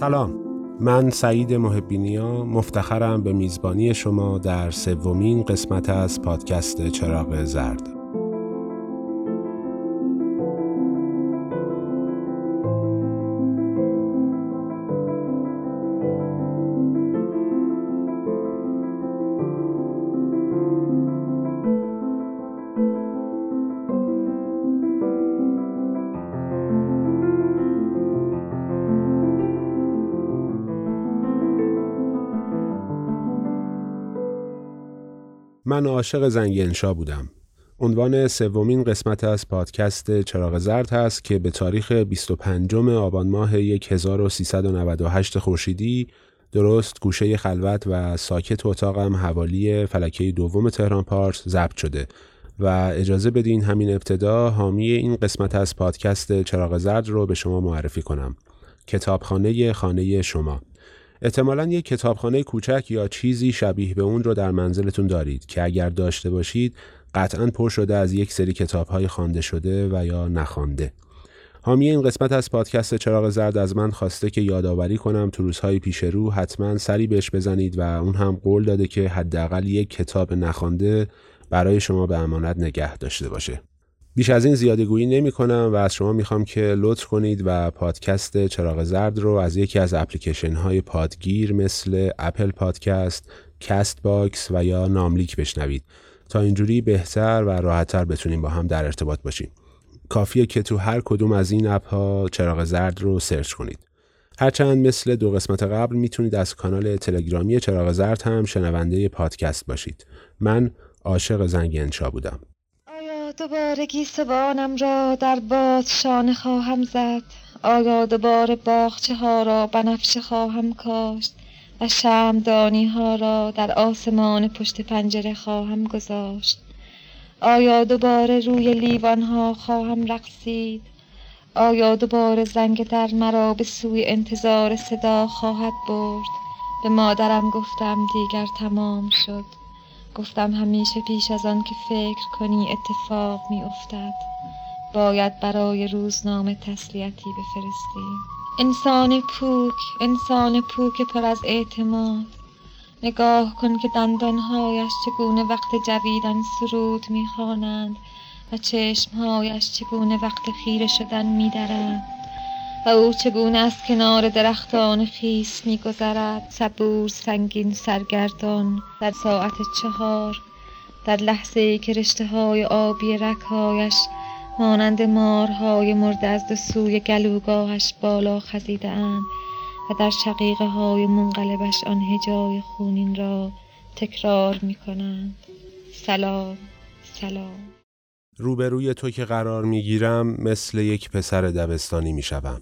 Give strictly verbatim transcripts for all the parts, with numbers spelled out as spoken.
سلام، من سعید محبینیا مفتخرم به میزبانی شما در سومین قسمت از پادکست چراغ زرد. من عاشق زنگنشا بودم. عنوان سومین قسمت از پادکست چراغ زرد هست که به تاریخ بیست و پنجم آبان ماه هزار و سیصد و نود و هشت خورشیدی درست گوشه خلوت و ساکت اتاقم حوالی فلکه دوم تهران پارس ضبط شده و اجازه بدین همین ابتدا حامی این قسمت از پادکست چراغ زرد رو به شما معرفی کنم. کتابخانه خانه شما. احتمالاً یک کتابخانه کوچک یا چیزی شبیه به اون رو در منزلتون دارید که اگر داشته باشید قطعاً پر شده از یک سری کتاب‌های خوانده شده و یا نخوانده. حامی این قسمت از پادکست چراغ زرد از من خواسته که یادآوری کنم تو روزهای پیش رو حتماً سری بهش بزنید و اون هم قول داده که حداقل یک کتاب نخوانده برای شما به امانت نگه داشته باشه. بیش از این زیاده گویی نمی کنم و از شما میخوام که لطف کنید و پادکست چراغ زرد رو از یکی از اپلیکیشن های پادگیر مثل اپل پادکست، کست باکس و یا ناملیک بشنوید تا اینجوری بهتر و راحت‌تر بتونیم با هم در ارتباط باشیم. کافیه که تو هر کدوم از این اپ ها چراغ زرد رو سرچ کنید. هرچند مثل دو قسمت قبل میتونید از کانال تلگرامی چراغ زرد هم شنونده پادکست باشید. من عاشق زنگنشا بودم. دوباره گیسه بانم را در باد شانه خواهم زد، آیا دوباره باغچه ها را بنفشه خواهم کاشت و شمعدانی ها را در آسمان پشت پنجره خواهم گذاشت، آیا دوباره روی لیوان ها خواهم رقصید، آیا دوباره زنگ در مرا به سوی انتظار صدا خواهد برد. به مادرم گفتم دیگر تمام شد، گفتم همیشه پیش از آن که فکر کنی اتفاق می افتد باید برای روزنامه تسلیتی بفرستی. انسان پوک، انسان پوک پر از اعتماد، نگاه کن که دندانهایش چگونه وقت جویدن سرود می خوانند و چشمهایش چگونه وقت خیره شدن می درند و او چگونه از کنار درختان خیس می گذرد، صبور، سنگین، سرگردان، در ساعت چهار، در لحظه‌ای که رشته‌های آبی رگ‌هایش مانند مارهای مرده از دو سوی گلوگاهش بالا خزیده‌اند و در شقیقه‌های منقلبش آن هجای خونین را تکرار می کنند. سلام، سلام. روبروی تو که قرار می گیرم مثل یک پسر دبستانی می شوم.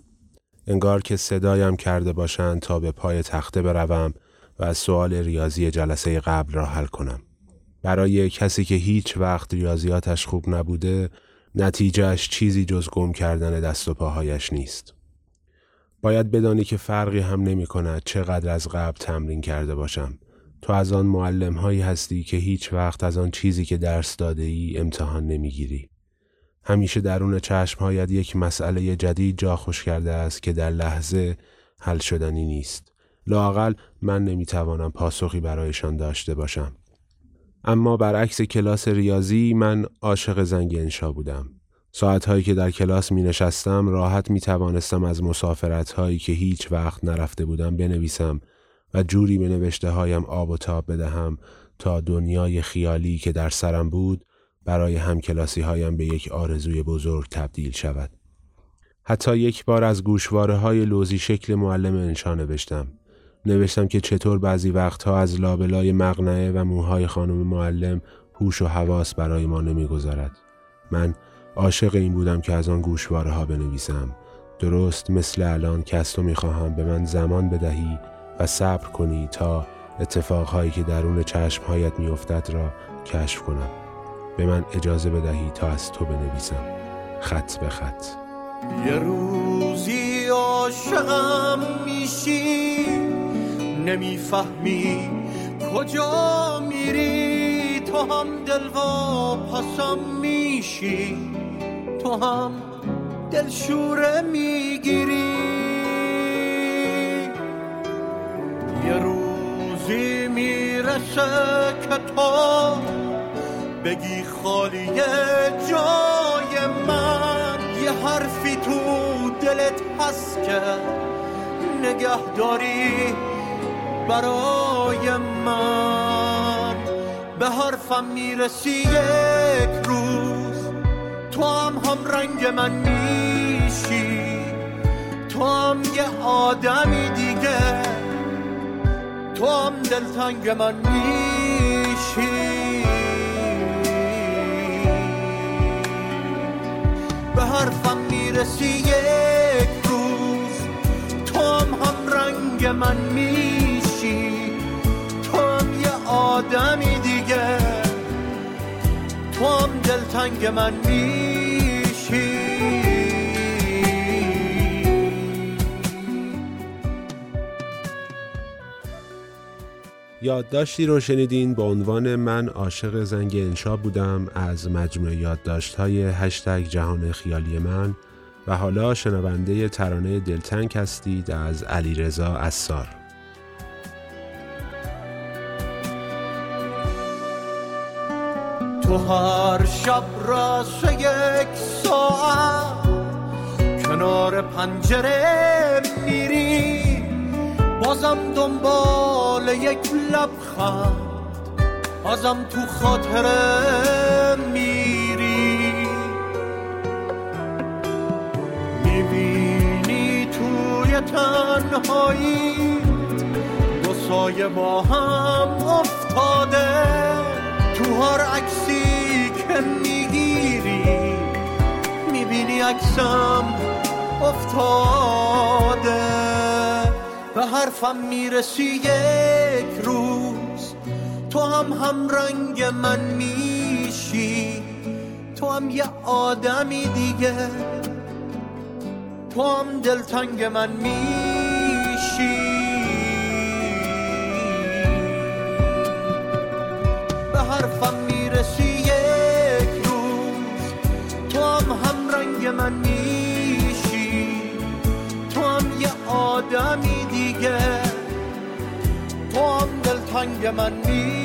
انگار که صدایم کرده باشند تا به پای تخته بروم و سوال ریاضی جلسه قبل را حل کنم. برای کسی که هیچ وقت ریاضیاتش خوب نبوده، نتیجهش چیزی جز گم کردن دست و پاهایش نیست. باید بدانی که فرقی هم نمی کند چقدر از قبل تمرین کرده باشم. تو از آن معلم هایی هستی که هیچ وقت از آن چیزی که درس داده ای امتحان نمی گیری. همیشه درون چشم هایت یک مسئله جدید جا خوش کرده است که در لحظه حل شدنی نیست. لااقل من نمی توانم پاسخی برایشان داشته باشم. اما برعکس کلاس ریاضی من عاشق زنگنشا بودم. ساعتهایی که در کلاس می نشستم راحت می توانستم از مسافرت هایی که هیچ وقت نرفته بودم بنویسم و جوری به نوشته هایم آب و تاب بدهم تا دنیای خیالی که در سرم بود برای همکلاسی هایم به یک آرزوی بزرگ تبدیل شود. حتی یک بار از گوشواره های لوزی شکل معلم انشا نوشتم. نوشتم که چطور بعضی وقتها از لابلای مقنعه و موهای خانم معلم هوش و حواس برای ما نمیگذارد. من عاشق این بودم که از آن گوشواره ها بنویسم. درست مثل الان که از تو میخواهم به من زمان بدهی و صبر کنی تا اتفاقهایی که درون چشمهایت میافتد را کشف کنم. به من اجازه بدهی تا از تو بنویسم خط به خط. یه روزی عاشقم میشی، نمیفهمی کجا میری، تو هم دلواپسم میشی، تو هم دلشوره میگیری. میشه که تو بگی خالی جای من؟ یه حرفی تو دلت هست که نگه داری برای من. به حرفم میرسی یک روز، تو هم هم رنگ من میشی، تو هم یه آدمی دیگه، تو هم دلتنگ من میشی. به حرفم میرسی یک روز، تو هم هم رنگ من میشی، تو هم یه آدمی دیگه، تو هم دلتنگ من میشی. یادداشتی رو شنیدین با عنوان من عاشق زنگ انشا بودم از مجموعه یادداشت‌های هشتگ جهان خیالی من و حالا شنونده ترانه دلتنگ هستید از علیرضا اسار. تو هر شب راست یک ساعت کنار پنجره میری، بازم دنبال یک لبخند، بازم تو خاطره میری. میبینی توی تنهایی دو سایه با هم افتاده، تو هر عکسی که میگیری میبینی عکسم افتاده. به حرفم میرسی یک روز، تو هم هم رنگ من میشی، تو هم یه آدمی دیگه، تو هم دلتنگ من میشی. به حرفم میرسی یک روز، تو هم هم رنگ من میشی، تو هم یه آدمی دیگه، تو هم دلتنگ من میشی.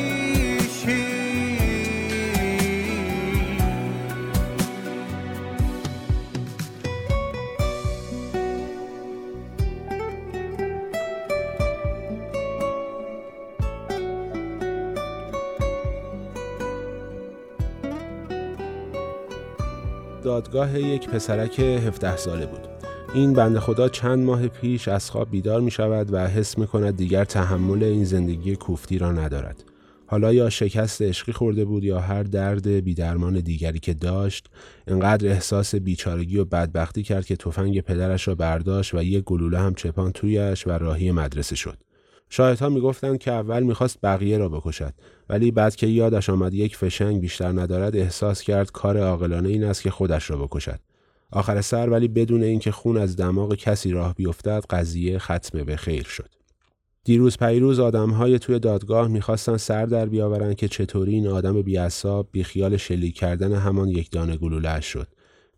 دادگاه یک پسرک هفده ساله بود. این بنده خدا چند ماه پیش از خواب بیدار می شود و حس می کند دیگر تحمل این زندگی کوفتی را ندارد. حالا یا شکست عشقی خورده بود یا هر درد بی‌درمان دیگری که داشت، انقدر احساس بیچارگی و بدبختی کرد که تفنگ پدرش را برداشت و یک گلوله هم چپان تویش و راهی مدرسه شد. شاهدها می گفتند که اول می خواست بقیه را بکشد، ولی بعد که یادش آمد یک فشنگ بیشتر ندارد، احساس کرد کار عاقلانه این است که خودش را بکشد. آخر سر ولی بدون اینکه خون از دماغ کسی راه بیفتد، قضیه ختم به خیر شد. دیروز پیروز آدم‌های توی دادگاه می‌خواستن سر در بیاورن که چطوری این آدم بی‌عصاب بیخیال شلیک کردن همان یک دانه گلوله‌اش شد.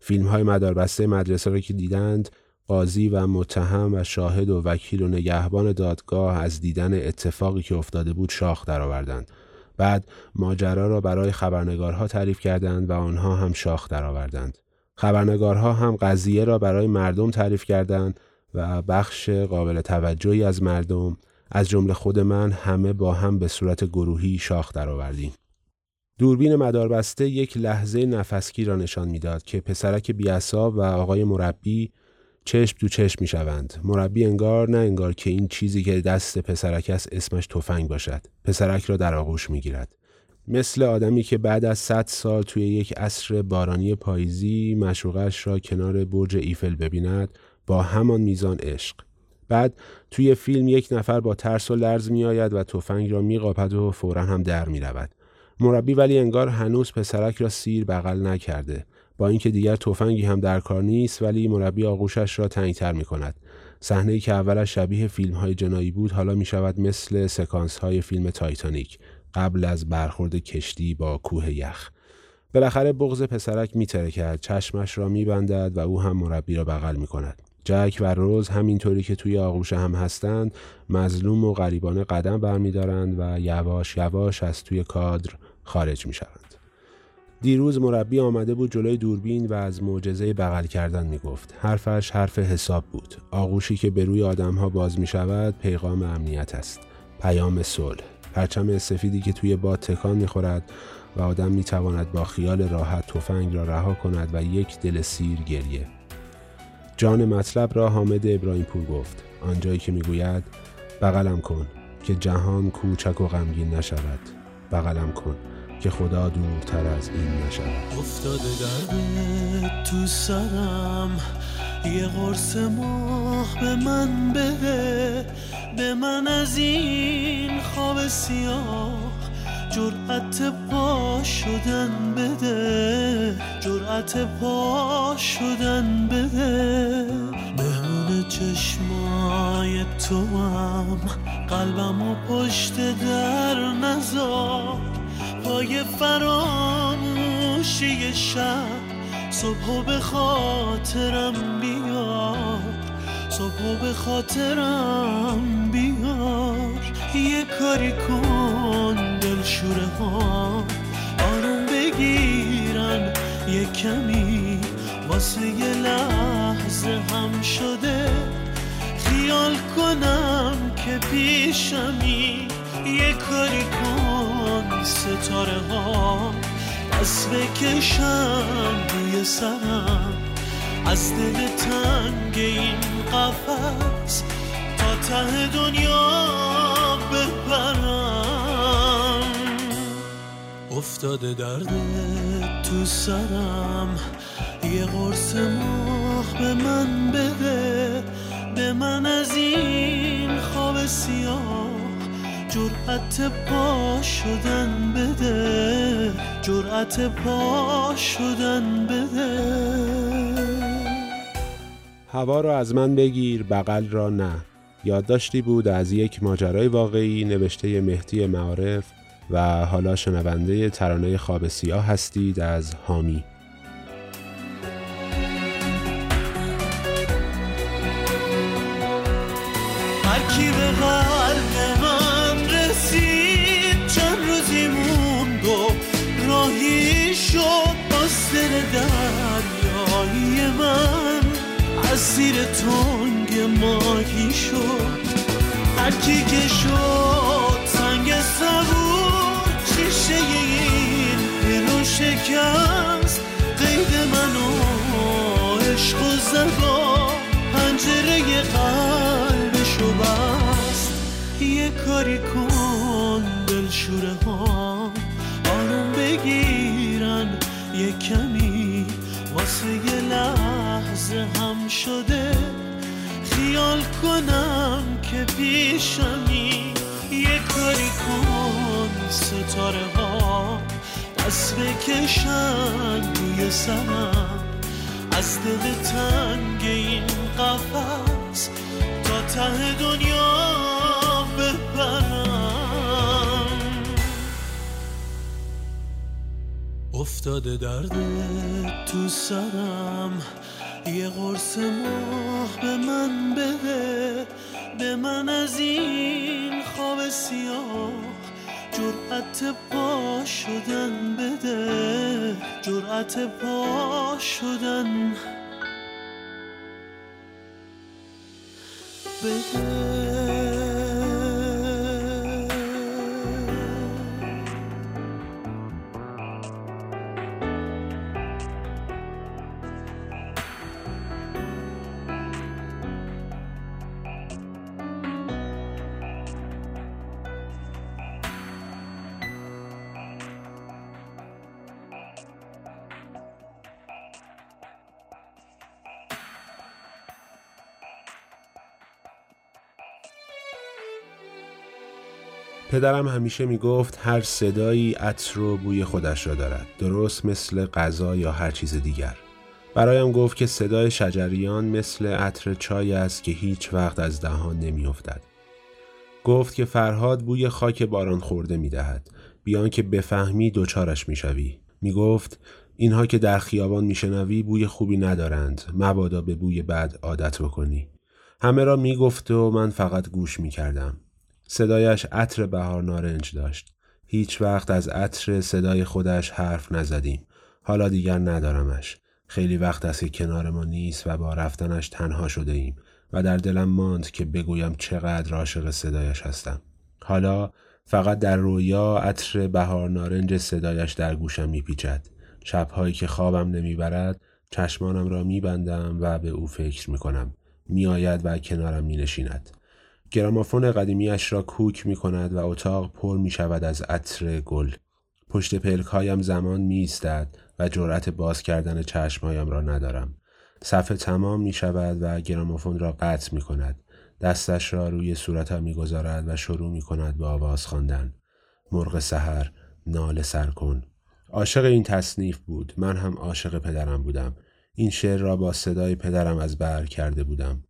فیلم‌های مداربسته مدرسه را که دیدند، قاضی و متهم و شاهد و وکیل و نگهبان دادگاه از دیدن اتفاقی که افتاده بود شاخ درآوردند. بعد ماجرا را برای خبرنگارها تعریف کردند و آنها هم شاخ درآوردند. خبرنگارها هم قضیه را برای مردم تعریف کردند و بخش قابل توجهی از مردم، از جمله خود من، همه با هم به صورت گروهی شاخ درآوردیم. دوربین مداربسته یک لحظه نفسگیر را نشان می‌داد که پسرک بی‌عصاب و آقای مربی چشم تو چشم می‌شوند. مربی انگار نه انگار که این چیزی که دست پسرک است اسمش تفنگ باشد. پسرک را در آغوش می‌گیرد. مثل آدمی که بعد از صد سال توی یک عصر بارانی پاییزی معشوقش را کنار برج ایفل ببیند، با همان میزان عشق. بعد توی فیلم یک نفر با ترس و لرز می آید و تفنگ را می قاپد و فوراً هم در می رود. مربی ولی انگار هنوز پسرک را سیر بغل نکرده. با اینکه دیگر تفنگی هم در کار نیست، ولی مربی آغوشش را تنگتر می کند. صحنه‌ای که اولش شبیه فیلم‌های جنایی بود، حالا می شود مثل سکانس‌های فیلم تایتانیک قبل از برخورد کشتی با کوه یخ. بالاخره بغض پسرک میترکد، چشمش را میبندد و او هم مربی را بغل میکند. جک و روز همینطوری که توی آغوش هم هستند مظلوم و غریبانه قدم برمیدارند و یواش یواش از توی کادر خارج میشوند. دیروز مربی آمده بود جلوی دوربین و از معجزه بغل کردن میگفت. حرفش حرف حساب بود. آغوشی که به روی آدم‌ها باز میشود پیغام امنیت است. پیام صلح. پرچم سفیدی که توی باد تکان میخورد و آدم میتواند با خیال راحت تفنگ را رها کند و یک دل سیر گریه. جان مطلب را حامد ابراهیم پور گفت. آنجایی که میگوید بغلم کن که جهان کوچک و غمگین نشود. بغلم کن که خدا دورتر از این نشود. افتاده درد تو سرم، یه قرص ماه به من بده، به من از این خواب سیاه جرأت پا شدن بده، جرأت پا شدن بده. مهمون چشمای تو هم قلبمو پشت در نذار، پای فراموشی شب صبحو به خاطرم بیار، صبحو به خاطرم بیار. یه کاری کن دلشوره ها آروم بگیرن یه کمی، واسه یه لحظه هم شده خیال کنم که پیشمی. یه کاری کن ستاره ها دست بکشن روی سرم، از دل تنگ این قفس تا ته دنیا بپرم. افتاده درد تو سرم، یه قرص ماه به من بده، به من از این خواب سیاه جرأت پا شدن بده، جرأت پا شدن بده. هوا را از من بگیر، بغل را نه. یادداشتی بود از یک ماجرای واقعی نوشته مهدی معارف و حالا شنونده ترانه خواب سیاه هستید از حامی. هرکی به قلب من رسید چند روزی موند و راهی شد باسته دریایی من، از زیر تنگ ماهی شد. هرکی که شد سنگ صبور، شیشه این دلو شکست، قید منو عشق و زبا، پنجره قلبشو بست. یه کاری کن دلشوره ها آروم بگیرن یه کمی، واسه یه لحظه هم شده خیال کنم که پیشمی. یه کاری کن ستاره ها دست بکشن روی سرم، از دل تنگ این قفس تا ته دنیا بپرم. افتاده درد تو سرم، یه قرص ماه به من بده، به من از این خواب سیاه جرأت پا شدن بده، جرأت پا شدن بده. پدرم همیشه میگفت هر صدایی عطر و بوی خودش را دارد، درست مثل غذا یا هر چیز دیگر. برایم گفت که صدای شجریان مثل عطر چای است که هیچ وقت از دهان نمیافتد. گفت که فرهاد بوی خاک باران خورده میدهد، بیان که بفهمی دوچارش میشوی. میگفت اینها که در خیابان میشنوی بوی خوبی ندارند، مبادا به بوی بد عادت بکنی. همه را میگفت و من فقط گوش میکردم. صدایش عطر بهار نارنج داشت. هیچ وقت از عطر صدای خودش حرف نزدیم. حالا دیگر ندارمش. خیلی وقت است که کنار ما نیست و با رفتنش تنها شده ایم و در دلم ماند که بگویم چقدر عاشق صدایش هستم. حالا فقط در رویا عطر بهار نارنج صدایش در گوشم میپیچد. شب‌هایی که خوابم نمیبرد چشمانم را میبندم و به او فکر میکنم. میآید و کنارم مینشیند. گرامافون قدیمیش را کوک میکند و اتاق پر میشود از عطر گل. پشت پلک‌هایم زمان میایستد و جرأت باز کردن چشم‌هایم را ندارم. صفحه تمام میشود و گرامافون را قطع میکند. دستش را روی صورتم میگذارد و شروع میکند به آواز خواندن. مرغ سحر، ناله سر کن. عاشق این تصنیف بود. من هم عاشق پدرم بودم. این شعر را با صدای پدرم از بر کرده بودم.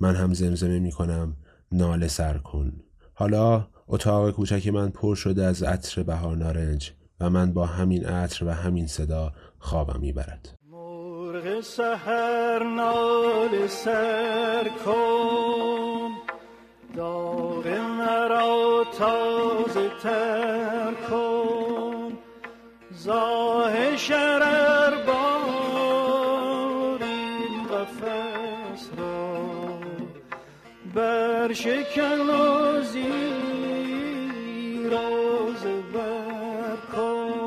من هم زمزمه میکنم ناله سر کن. حالا اتاق کوچک من پر شده از عطر بهار نارنج و من با همین عطر و همین صدا خوابم میبرد. مرغ سحر ناله سر کن، داغ مرا تازه تر کن، زاه شرر بار این قفص را برشکن و زیر آز بر کن.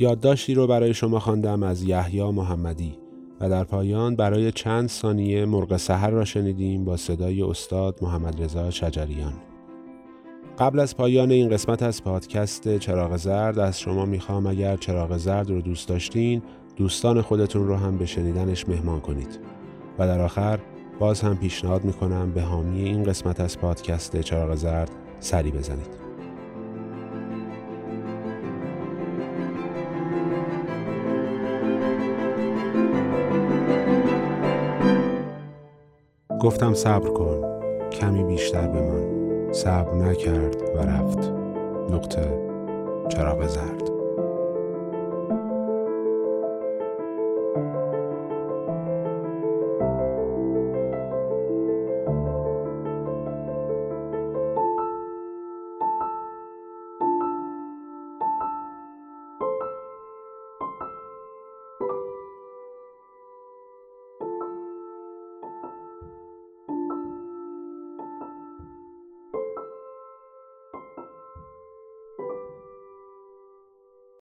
یادداشتی رو برای شما خواندم از یحیی محمدی و در پایان برای چند ثانیه مرغ سحر را شنیدیم با صدای استاد محمد رضا شجریان. قبل از پایان این قسمت از پادکست چراغ زرد از شما میخوام اگر چراغ زرد رو دوست داشتین دوستان خودتون رو هم به شنیدنش مهمان کنید. و در آخر باز هم پیشنهاد میکنم به حامی این قسمت از پادکست چراغ زرد سری بزنید. گفتم صبر کن، کمی بیشتر بمان، صبر نکرد و رفت. نقطه چراغ زرد.